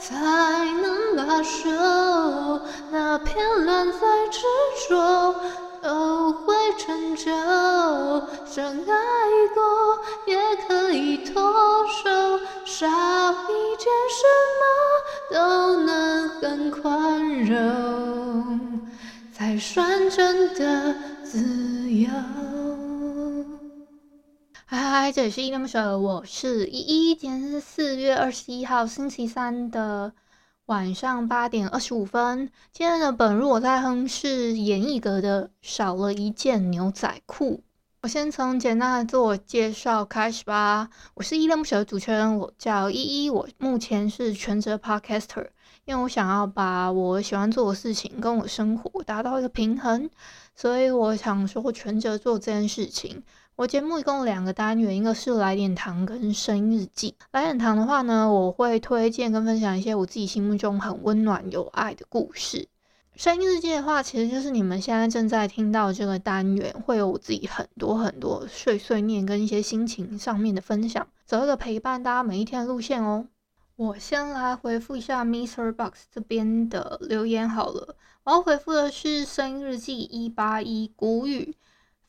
才能罢手，那片乱在执着都会陈旧，深爱过也可以脱手，少一件什么都能很宽容，才算真的自由。嗨，这里是依依恋不舍，我是依依。今天是4月21号星期三的晚上8点25分。今天的本日我在哼是严艺格的《少了一件牛仔裤》。我先从简单的自我介绍开始吧。我是依依恋不舍的主持人，我叫依依，我目前是全职 podcaster， 因为我想要把我喜欢做的事情跟我生活达到一个平衡，所以我想说全职做这件事情。我节目一共2个单元，一个是来点糖跟声日记。来点糖的话呢，我会推荐跟分享一些我自己心目中很温暖有爱的故事。声日记的话，其实就是你们现在正在听到这个单元，会有我自己很多很多碎碎念跟一些心情上面的分享，走一个陪伴大家每一天的路线哦。我先来回复一下 MixerBox 这边的留言好了。我要回复的是声日记181古语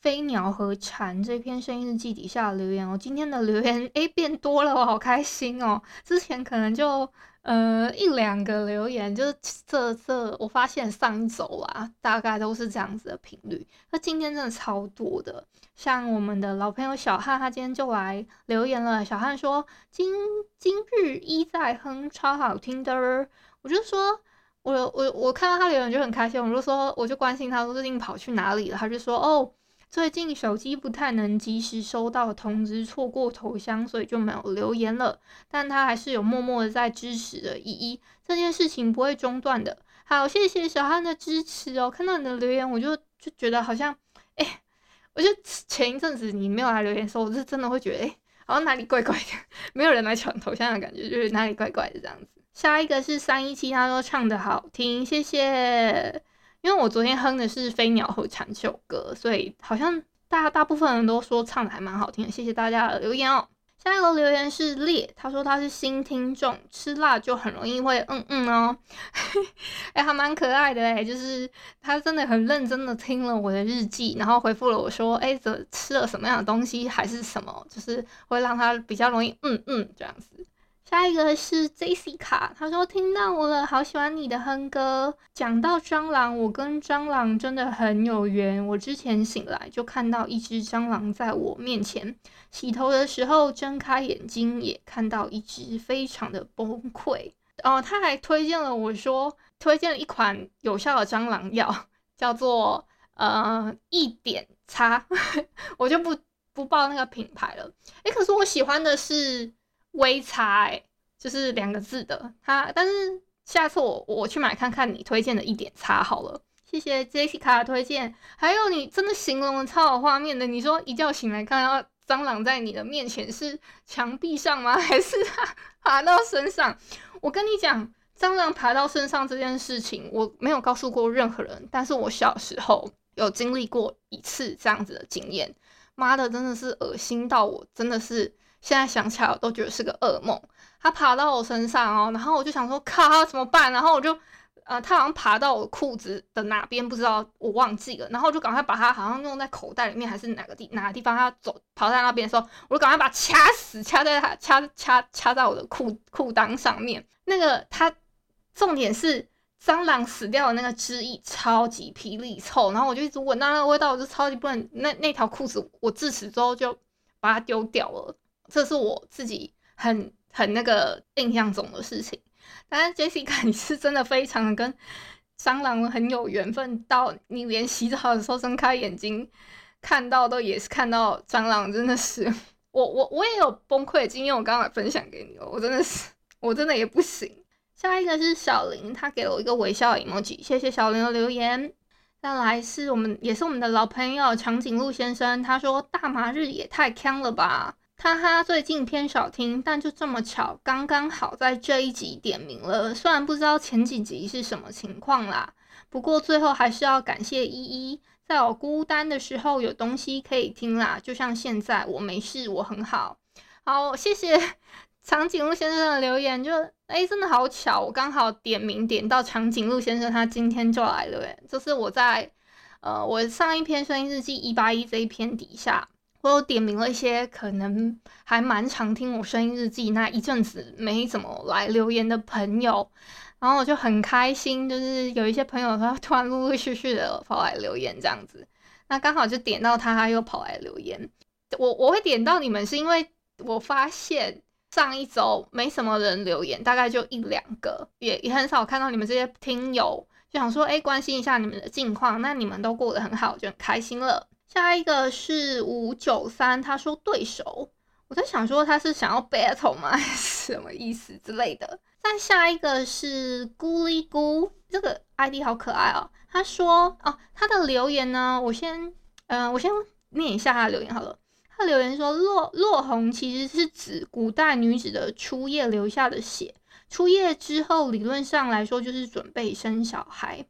飞鸟和蝉这篇声音日记底下的留言哦。今天的留言变多了，我好开心哦。之前可能就1-2个留言，就是这我发现上一周啊大概都是这样子的频率，那今天真的超多的。像我们的老朋友小汉，他今天就来留言了。小汉说今日一在哼超好听的，我就说我看到他留言就很开心，我就关心他说最近跑去哪里了，他就说哦，最近手机不太能及时收到通知，错过头像，所以就没有留言了。但他还是有默默的在支持的依依，这件事情不会中断的。好，谢谢小汉的支持哦。看到你的留言，我就觉得好像，我就前一阵子你没有来留言的时候，我是真的会觉得，好像哪里怪怪的，没有人来抢头像的感觉，就是哪里怪怪的这样子。下一个是317，他说唱得好听，谢谢。因为我昨天哼的是飞鸟和蝉这首歌，所以好像大部分人都说唱的还蛮好听的，谢谢大家的留言哦。下一个留言是烈，他说他是新听众，吃辣就很容易会哦。还蛮可爱的就是他真的很认真的听了我的日记，然后回复了我说吃了什么样的东西还是什么，就是会让他比较容易这样子。下一个是 Jessica， 她说听到我了，好喜欢你的哼歌。讲到蟑螂，我跟蟑螂真的很有缘，我之前醒来就看到一只蟑螂在我面前，洗头的时候睁开眼睛也看到一只，非常的崩溃。她还推荐了一款有效的蟑螂药，叫做1.X， 我就不报那个品牌了。可是我喜欢的是微差，就是2个字的它，但是下次我去买看看你推荐的1.X好了。谢谢 Jessica 的推荐。还有你真的形容的超有画面的，你说一觉醒来看到蟑螂在你的面前，是墙壁上吗？还是它爬到身上？我跟你讲，蟑螂爬到身上这件事情我没有告诉过任何人，但是我小时候有经历过1次这样子的经验，妈的真的是恶心到我，真的是现在想起来我都觉得是个噩梦。它爬到我身上哦，然后我就想说靠怎么办，然后我就它好像爬到我裤子的哪边不知道，我忘记了，然后我就赶快把它好像弄在口袋里面还是哪个地方，它跑在那边的时候我就赶快把它掐死，掐在我的裤裆上面。那个它重点是蟑螂死掉的那个汁液超级霹雳臭，然后我就一直闻到那个味道，我就超级不能，那条裤子我自此之后就把它丢掉了。这是我自己很那个印象中的事情。但是 Jessica 你是真的非常的跟蟑螂很有缘分，到你连洗澡的时候睁开眼睛看到都也是看到蟑螂，真的是我也有崩溃的经验，我刚刚分享给你了，我真的也不行。下一个是小林，他给了我一个微笑 emoji， 谢谢小林的留言。再来是我们的老朋友长颈鹿先生，他说大麻日也太呛了吧，哈哈，最近偏少听，但就这么巧刚刚好在这一集点名了，虽然不知道前几集是什么情况啦，不过最后还是要感谢依依，在我孤单的时候有东西可以听啦，就像现在我没事我很好。好，谢谢长颈鹿先生的留言，真的好巧，我刚好点名点到长颈鹿先生，他今天就来了耶，就是我在我上一篇声音日记181这一篇底下，我有点名了一些可能还蛮常听我声音日记那一阵子没怎么来留言的朋友，然后我就很开心，就是有一些朋友他突然陆陆续续的跑来留言这样子，那刚好就点到他又跑来留言。我会点到你们是因为我发现上一周没什么人留言，大概就一两个，也很少看到你们这些听友，就想说关心一下你们的近况，那你们都过得很好就很开心了。下一个是593，他说对手，我在想说他是想要 battle 吗，还是什么意思之类的。再下一个是咕哩咕，这个 ID 好可爱哦。他说他的留言呢，我先念一下他的留言好了。他的留言说落红其实是指古代女子的初夜留下的血，初夜之后理论上来说就是准备生小孩。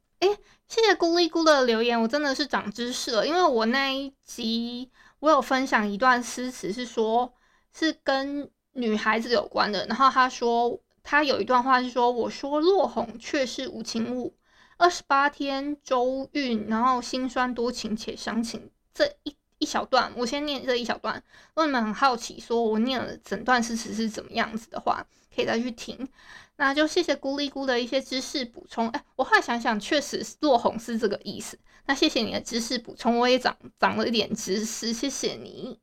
谢谢咕哩咕的留言，我真的是长知识了，因为我那一集我有分享一段诗词，是说是跟女孩子有关的，然后他说他有一段话是说，我说落红却是无情物，28天周运，然后心酸多情且伤情，这一小段我先念这一小段，如果你们很好奇说我念了整段诗词是怎么样子的话，可以再去听。那就谢谢咕哩咕的一些知识补充，我后来想想确实落红是这个意思，那谢谢你的知识补充，我也 长了一点知识，谢谢你。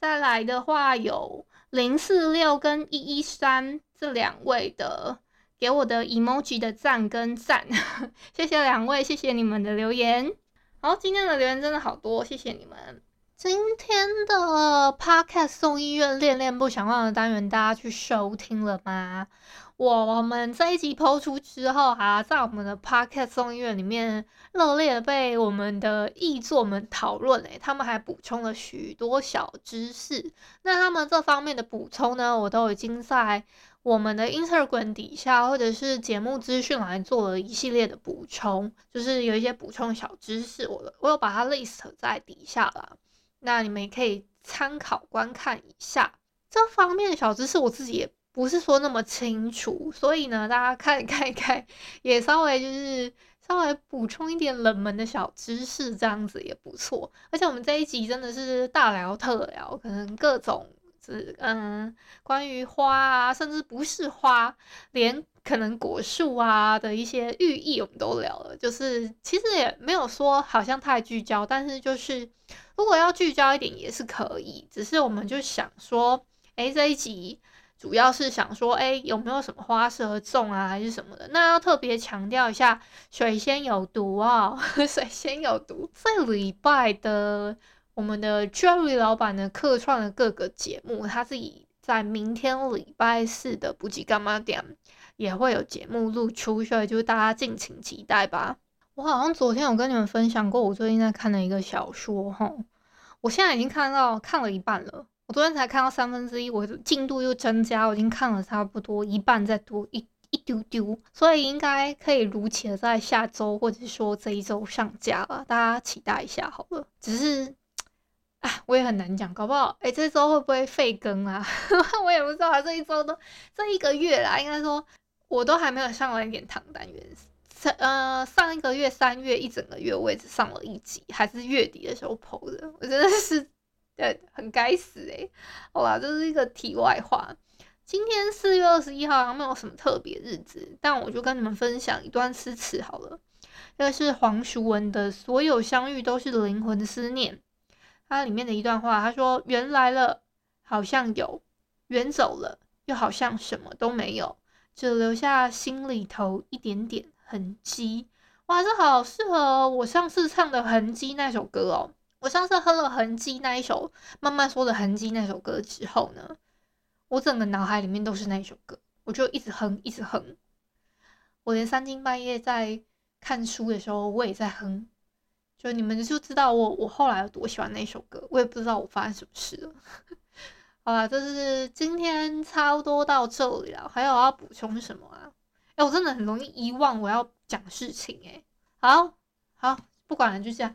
再来的话有046跟113这两位的给我的 emoji 的赞跟赞谢谢两位，谢谢你们的留言。好，今天的留言真的好多，谢谢你们。今天的 podcast 送医院恋恋不想忘的单元大家去收听了吗？我们这一集播出之后在我们的 podcast 送医院里面热烈的被我们的译作们讨论，他们还补充了许多小知识，那他们这方面的补充呢，我都已经在我们的 Instagram 底下或者是节目资讯来做了一系列的补充，就是有一些补充小知识，我有把它 list 在底下啦，那你们也可以参考观看一下。这方面的小知识我自己也不是说那么清楚，所以呢大家看一看也稍微补充一点冷门的小知识，这样子也不错。而且我们这一集真的是大聊特聊，可能各种关于花啊，甚至不是花，连可能果树啊的一些寓意我们都聊了，就是其实也没有说好像太聚焦，但是就是如果要聚焦一点也是可以，只是我们就想说这一集主要是想说有没有什么花适合种啊还是什么的。那要特别强调一下水仙有毒哦水仙有毒，这礼拜的我们的 Jerry 老板的客串的各个节目，他自己在明天礼拜四的不及干嘛点也会有节目露出，所以就大家敬请期待吧。我好像昨天有跟你们分享过我最近在看的一个小说我现在已经看了一半了，我昨天才看到1/3，我进度又增加，我已经看了差不多一半再多一丢丢，所以应该可以如期的在下周或者说这一周上架了，大家期待一下好了。只是我也很难讲，搞不好这周会不会废更啊我也不知道啊，这一个月啦，应该说我都还没有上完一点唐单元，上一个月3月一整个月我也只上了一集，还是月底的时候po的，我真的是很该死好啦，这是一个题外话。今天4月21号好像没有什么特别日子，但我就跟你们分享一段诗词好了。这个是黄淑文的所有相遇都是灵魂思念，它里面的一段话，他说缘来了好像有，缘走了又好像什么都没有，只留下心里头一点点痕迹。哇，这好适合我上次唱的痕迹那首歌我上次哼了痕迹那一首慢慢说的痕迹那首歌之后呢，我整个脑海里面都是那一首歌，我就一直哼一直哼，我连三更半夜在看书的时候我也在哼，就你们就知道我后来有多喜欢那首歌，我也不知道我发生什么事了。好啦，就是今天差不多到这里了，还有我要补充什么啊？我真的很容易遗忘我要讲事情好，不管了，就这样。